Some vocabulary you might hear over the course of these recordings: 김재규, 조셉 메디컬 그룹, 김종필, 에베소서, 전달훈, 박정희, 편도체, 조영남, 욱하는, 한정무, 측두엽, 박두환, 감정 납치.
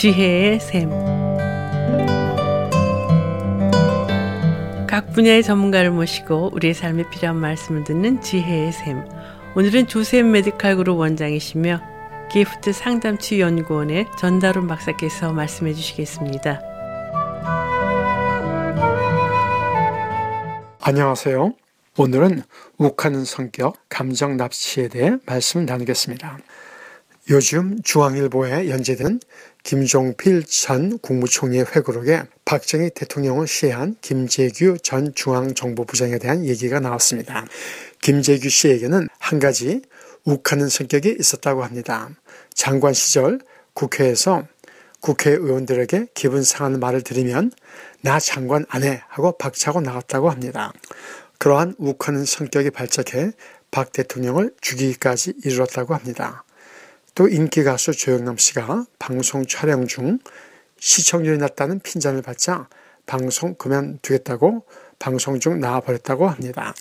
지혜의 샘. 각 분야의 전문가를 모시고 우리의 삶에 필요한 말씀을 듣는 지혜의 샘. 오늘은 조셉 메디컬 그룹 원장이시며 기프트 상담치 연구원의 전달훈 박사께서 말씀해 주시겠습니다. 안녕하세요. 오늘은 욱하는 성격, 감정 납치에 대해 말씀을 나누겠습니다. 요즘 중앙일보에 연재된 김종필 전 국무총리의 회고록에 박정희 대통령을 시해한 김재규 전 중앙정보부장에 대한 얘기가 나왔습니다. 김재규 씨에게는 한 가지 욱하는 성격이 있었다고 합니다. 장관 시절 국회에서 국회의원들에게 기분 상하는 말을 들으면 "나 장관 안 해" 하고 박차고 나갔다고 합니다. 그러한 욱하는 성격이 발작해 박 대통령을 죽이기까지 이르렀다고 합니다. 또 인기 가수 조영남 씨가 방송 촬영 중 시청률이 낮다는 핀잔을 받자 방송 그만두겠다고 방송 중 나와버렸다고 합니다.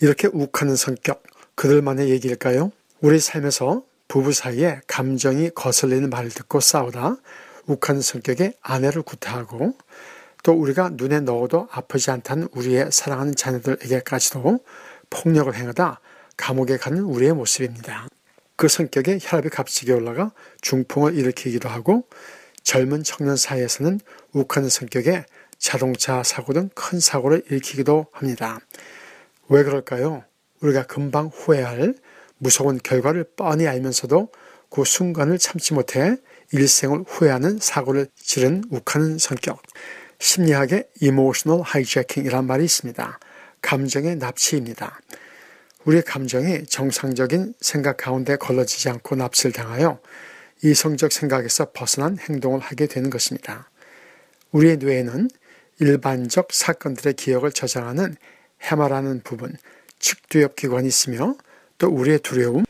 이렇게 욱하는 성격, 그들만의 얘기일까요? 우리 삶에서 부부 사이에 감정이 거슬리는 말을 듣고 싸우다 욱하는 성격의 아내를 구타하고, 또 우리가 눈에 넣어도 아프지 않다는 우리의 사랑하는 자녀들에게까지도 폭력을 행하다 감옥에 가는 우리의 모습입니다. 그 성격에 혈압이 값지게 올라가 중풍을 일으키기도 하고, 젊은 청년 사이에서는 욱하는 성격에 자동차 사고 등 큰 사고를 일으키기도 합니다. 왜 그럴까요? 우리가 금방 후회할 무서운 결과를 뻔히 알면서도 그 순간을 참지 못해 일생을 후회하는 사고를 지른 욱하는 성격. 심리학의 Emotional Hijacking이란 말이 있습니다. 감정의 납치입니다. 우리의 감정이 정상적인 생각 가운데 걸러지지 않고 납치를 당하여 이성적 생각에서 벗어난 행동을 하게 되는 것입니다. 우리의 뇌에는 일반적 사건들의 기억을 저장하는 해마라는 부분, 측두엽 기관이 있으며, 또 우리의 두려움,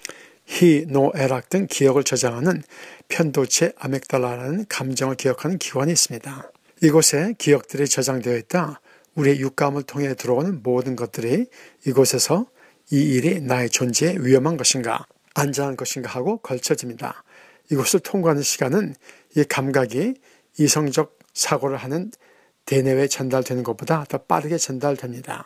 희, 노, 애락 등 기억을 저장하는 편도체 아믹달라라는 감정을 기억하는 기관이 있습니다. 이곳에 기억들이 저장되어 있다 우리의 육감을 통해 들어오는 모든 것들이 이곳에서 "이 일이 나의 존재에 위험한 것인가, 안전한 것인가" 하고 걸쳐집니다. 이곳을 통과하는 시간은 이 감각이 이성적 사고를 하는 대뇌에 전달되는 것보다 더 빠르게 전달됩니다.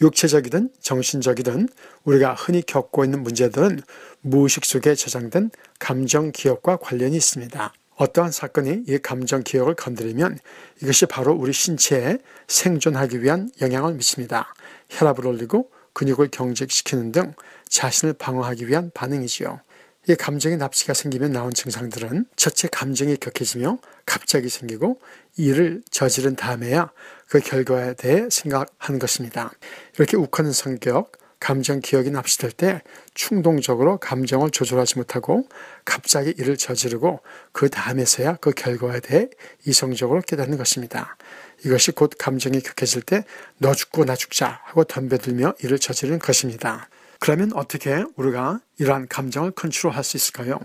육체적이든 정신적이든 우리가 흔히 겪고 있는 문제들은 무의식 속에 저장된 감정 기억과 관련이 있습니다. 어떠한 사건이 이 감정 기억을 건드리면 이것이 바로 우리 신체에 생존하기 위한 영향을 미칩니다. 혈압을 올리고 근육을 경직시키는 등 자신을 방어하기 위한 반응이지요. 이 감정의 납치가 생기면 나온 증상들은 첫째, 감정이 격해지며 갑자기 생기고 일을 저지른 다음에야 그 결과에 대해 생각하는 것입니다. 이렇게 욱하는 성격, 감정 기억이 납치될 때 충동적으로 감정을 조절하지 못하고 갑자기 일을 저지르고 그 다음에서야 그 결과에 대해 이성적으로 깨닫는 것입니다. 이것이 곧 감정이 격해질 때 "너 죽고 나 죽자" 하고 덤벼들며 일을 저지르는 것입니다. 그러면 어떻게 우리가 이러한 감정을 컨트롤할 수 있을까요?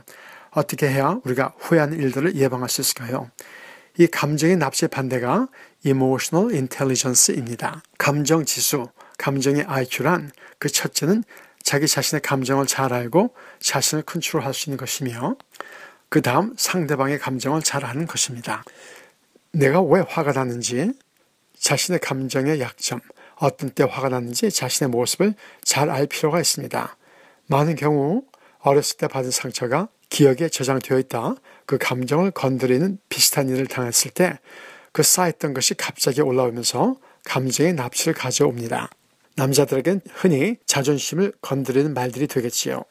어떻게 해야 우리가 후회하는 일들을 예방할 수 있을까요? 이 감정의 납치의 반대가 Emotional Intelligence입니다. 감정지수, 감정의 IQ란 그 첫째는 자기 자신의 감정을 잘 알고 자신을 컨트롤할 수 있는 것이며, 그 다음 상대방의 감정을 잘 아는 것입니다. 내가 왜 화가 나는지, 자신의 감정의 약점, 어떤 때 화가 나는지 자신의 모습을 잘 알 필요가 있습니다. 많은 경우 어렸을 때 받은 상처가 기억에 저장되어 있다 그 감정을 건드리는 비슷한 일을 당했을 때 그 쌓였던 것이 갑자기 올라오면서 감정의 납치를 가져옵니다. 남자들에겐 흔히 자존심을 건드리는 말들이 되겠지요.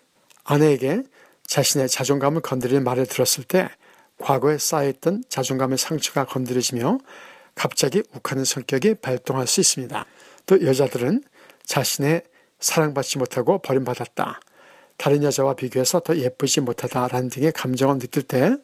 아내에게 자신의 자존감을 건드리는 말을 들었을 때 과거에 쌓여있던 자존감의 상처가 건드려지며 갑자기 욱하는 성격이 발동할 수 있습니다. 또 여자들은 자신의 사랑받지 못하고 버림받았다, 다른 여자와 비교해서 더 예쁘지 못하다라는 등의 감정을 느낄 때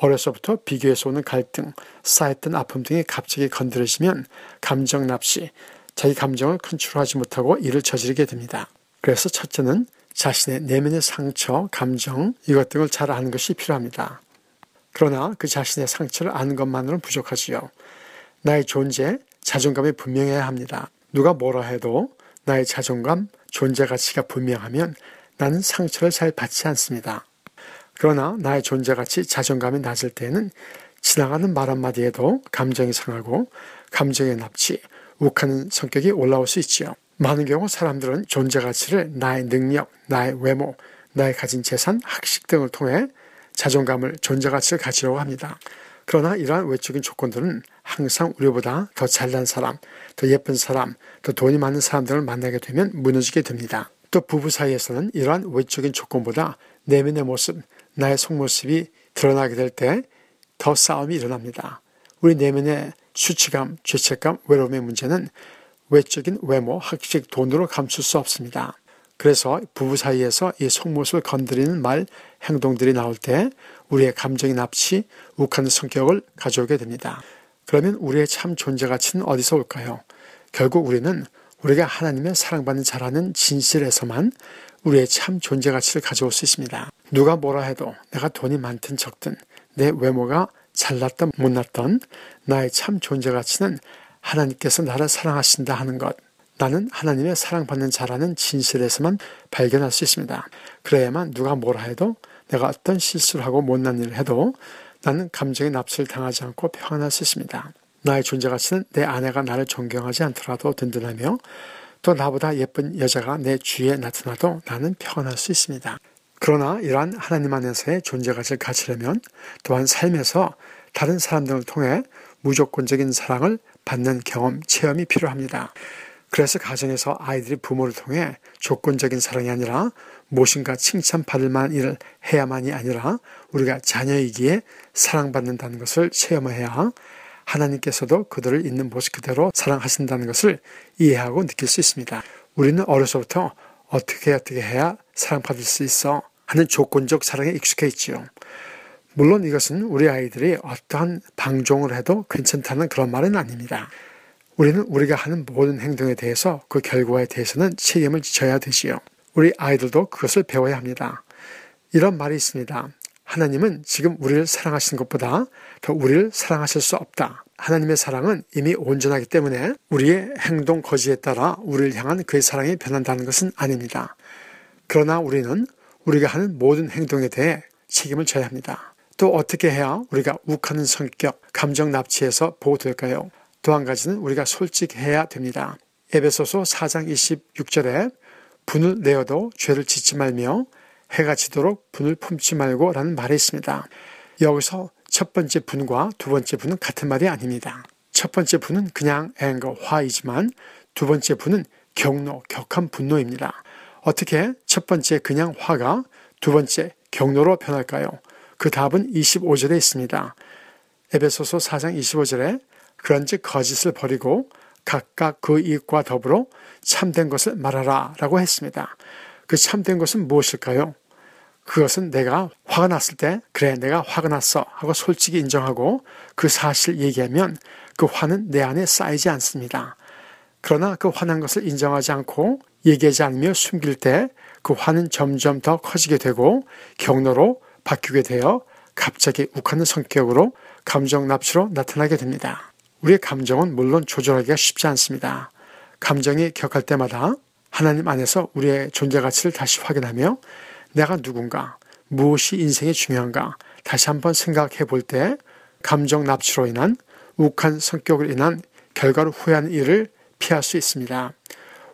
어려서부터 비교해서 오는 갈등, 쌓였던 아픔 등이 갑자기 건드려지면 감정 납치, 자기 감정을 컨트롤하지 못하고 일을 저지르게 됩니다. 그래서 첫째는 자신의 내면의 상처, 감정, 이것 등을 잘 아는 것이 필요합니다. 그러나 그 자신의 상처를 아는 것만으로는 부족하지요. 나의 존재, 자존감이 분명해야 합니다. 누가 뭐라 해도 나의 자존감, 존재 가치가 분명하면 나는 상처를 잘 받지 않습니다. 그러나 나의 존재 가치, 자존감이 낮을 때에는 지나가는 말 한마디에도 감정이 상하고 감정의 납치, 욱하는 성격이 올라올 수 있지요. 많은 경우 사람들은 존재 가치를 나의 능력, 나의 외모, 나의 가진 재산, 학식 등을 통해 자존감을, 존재 가치를 가지려고 합니다. 그러나 이러한 외적인 조건들은 항상 우리보다 더 잘난 사람, 더 예쁜 사람, 더 돈이 많은 사람들을 만나게 되면 무너지게 됩니다. 또 부부 사이에서는 이러한 외적인 조건보다 내면의 모습, 나의 속모습이 드러나게 될 때 더 싸움이 일어납니다. 우리 내면의 수치감, 죄책감, 외로움의 문제는 외적인 외모, 학식, 돈으로 감출 수 없습니다. 그래서 부부 사이에서 이 속모습을 건드리는 말, 행동들이 나올 때 우리의 감정이 납치, 욱하는 성격을 가져오게 됩니다. 그러면 우리의 참 존재가치는 어디서 올까요? 결국 우리는 우리가 하나님의 사랑받는 자라는 진실에서만 우리의 참 존재가치를 가져올 수 있습니다. 누가 뭐라 해도 내가 돈이 많든 적든 내 외모가 잘났든 못났든 나의 참 존재가치는 하나님께서 나를 사랑하신다 하는 것, 나는 하나님의 사랑받는 자라는 진실에서만 발견할 수 있습니다. 그래야만 누가 뭐라 해도 내가 어떤 실수를 하고 못난 일을 해도 나는 감정의 납치를 당하지 않고 평안할 수 있습니다. 나의 존재가치는 내 아내가 나를 존경하지 않더라도 든든하며 또 나보다 예쁜 여자가 내 주위에 나타나도 나는 평안할 수 있습니다. 그러나 이러한 하나님 안에서의 존재가치를 가지려면 또한 삶에서 다른 사람들을 통해 무조건적인 사랑을 받는 경험, 체험이 필요합니다. 그래서 가정에서 아이들이 부모를 통해 조건적인 사랑이 아니라 무엇인가 칭찬받을 만한 일을 해야만이 아니라 우리가 자녀이기에 사랑받는다는 것을 체험해야 하나님께서도 그들을 있는 모습 그대로 사랑하신다는 것을 이해하고 느낄 수 있습니다. 우리는 어려서부터 어떻게 해야 사랑받을 수 있어 하는 조건적 사랑에 익숙해 있지요. 물론 이것은 우리 아이들이 어떠한 방종을 해도 괜찮다는 그런 말은 아닙니다. 우리는 우리가 하는 모든 행동에 대해서 그 결과에 대해서는 책임을 져야 되지요. 우리 아이들도 그것을 배워야 합니다. 이런 말이 있습니다. 하나님은 지금 우리를 사랑하시는 것보다 더 우리를 사랑하실 수 없다. 하나님의 사랑은 이미 온전하기 때문에 우리의 행동 거지에 따라 우리를 향한 그의 사랑이 변한다는 것은 아닙니다. 그러나 우리는 우리가 하는 모든 행동에 대해 책임을 져야 합니다. 또 어떻게 해야 우리가 욱하는 성격, 감정 납치에서 보호될까요? 또 한 가지는 우리가 솔직해야 됩니다. 에베소서 4장 26절에 분을 내어도 죄를 짓지 말며 해가 지도록 분을 품지 말고 라는 말이 있습니다. 여기서 첫 번째 분과 두 번째 분은 같은 말이 아닙니다. 첫 번째 분은 그냥 앵거, 화이지만 두 번째 분은 격노, 격한 분노입니다. 어떻게 첫 번째 그냥 화가 두 번째 격노로 변할까요? 그 답은 25절에 있습니다. 에베소서 4장 25절에 그런즉 거짓을 버리고 각각 그 이익과 더불어 참된 것을 말하라 라고 했습니다. 그 참된 것은 무엇일까요? 그것은 내가 화가 났을 때 그래 내가 화가 났어 하고 솔직히 인정하고 그 사실을 얘기하면 그 화는 내 안에 쌓이지 않습니다. 그러나 그 화난 것을 인정하지 않고 얘기하지 않으며 숨길 때 그 화는 점점 더 커지게 되고 경로로 바뀌게 되어 갑자기 욱하는 성격으로 감정 납치로 나타나게 됩니다. 우리의 감정은 물론 조절하기가 쉽지 않습니다. 감정이 격할 때마다 하나님 안에서 우리의 존재 가치를 다시 확인하며 내가 누군가, 무엇이 인생에 중요한가 다시 한번 생각해 볼 때 감정 납치로 인한 욱한 성격을 인한 결과로 후회하는 일을 피할 수 있습니다.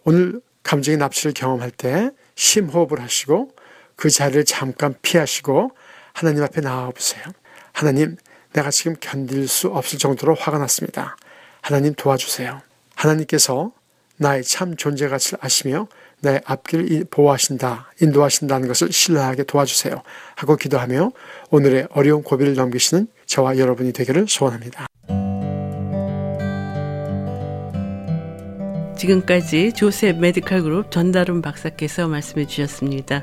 오늘 감정의 납치를 경험할 때 심호흡을 하시고 그 자리를 잠깐 피하시고 하나님 앞에 나와 보세요. 하나님, 내가 지금 견딜 수 없을 정도로 화가 났습니다. 하나님 도와주세요. 하나님께서 나의 참 존재 가치를 아시며 나의 앞길을 보호하신다, 인도하신다는 것을 신뢰하게 도와주세요 하고 기도하며 오늘의 어려운 고비를 넘기시는 저와 여러분이 되기를 소원합니다. 지금까지 조셉 메디컬 그룹 전달훈 박사께서 말씀해 주셨습니다.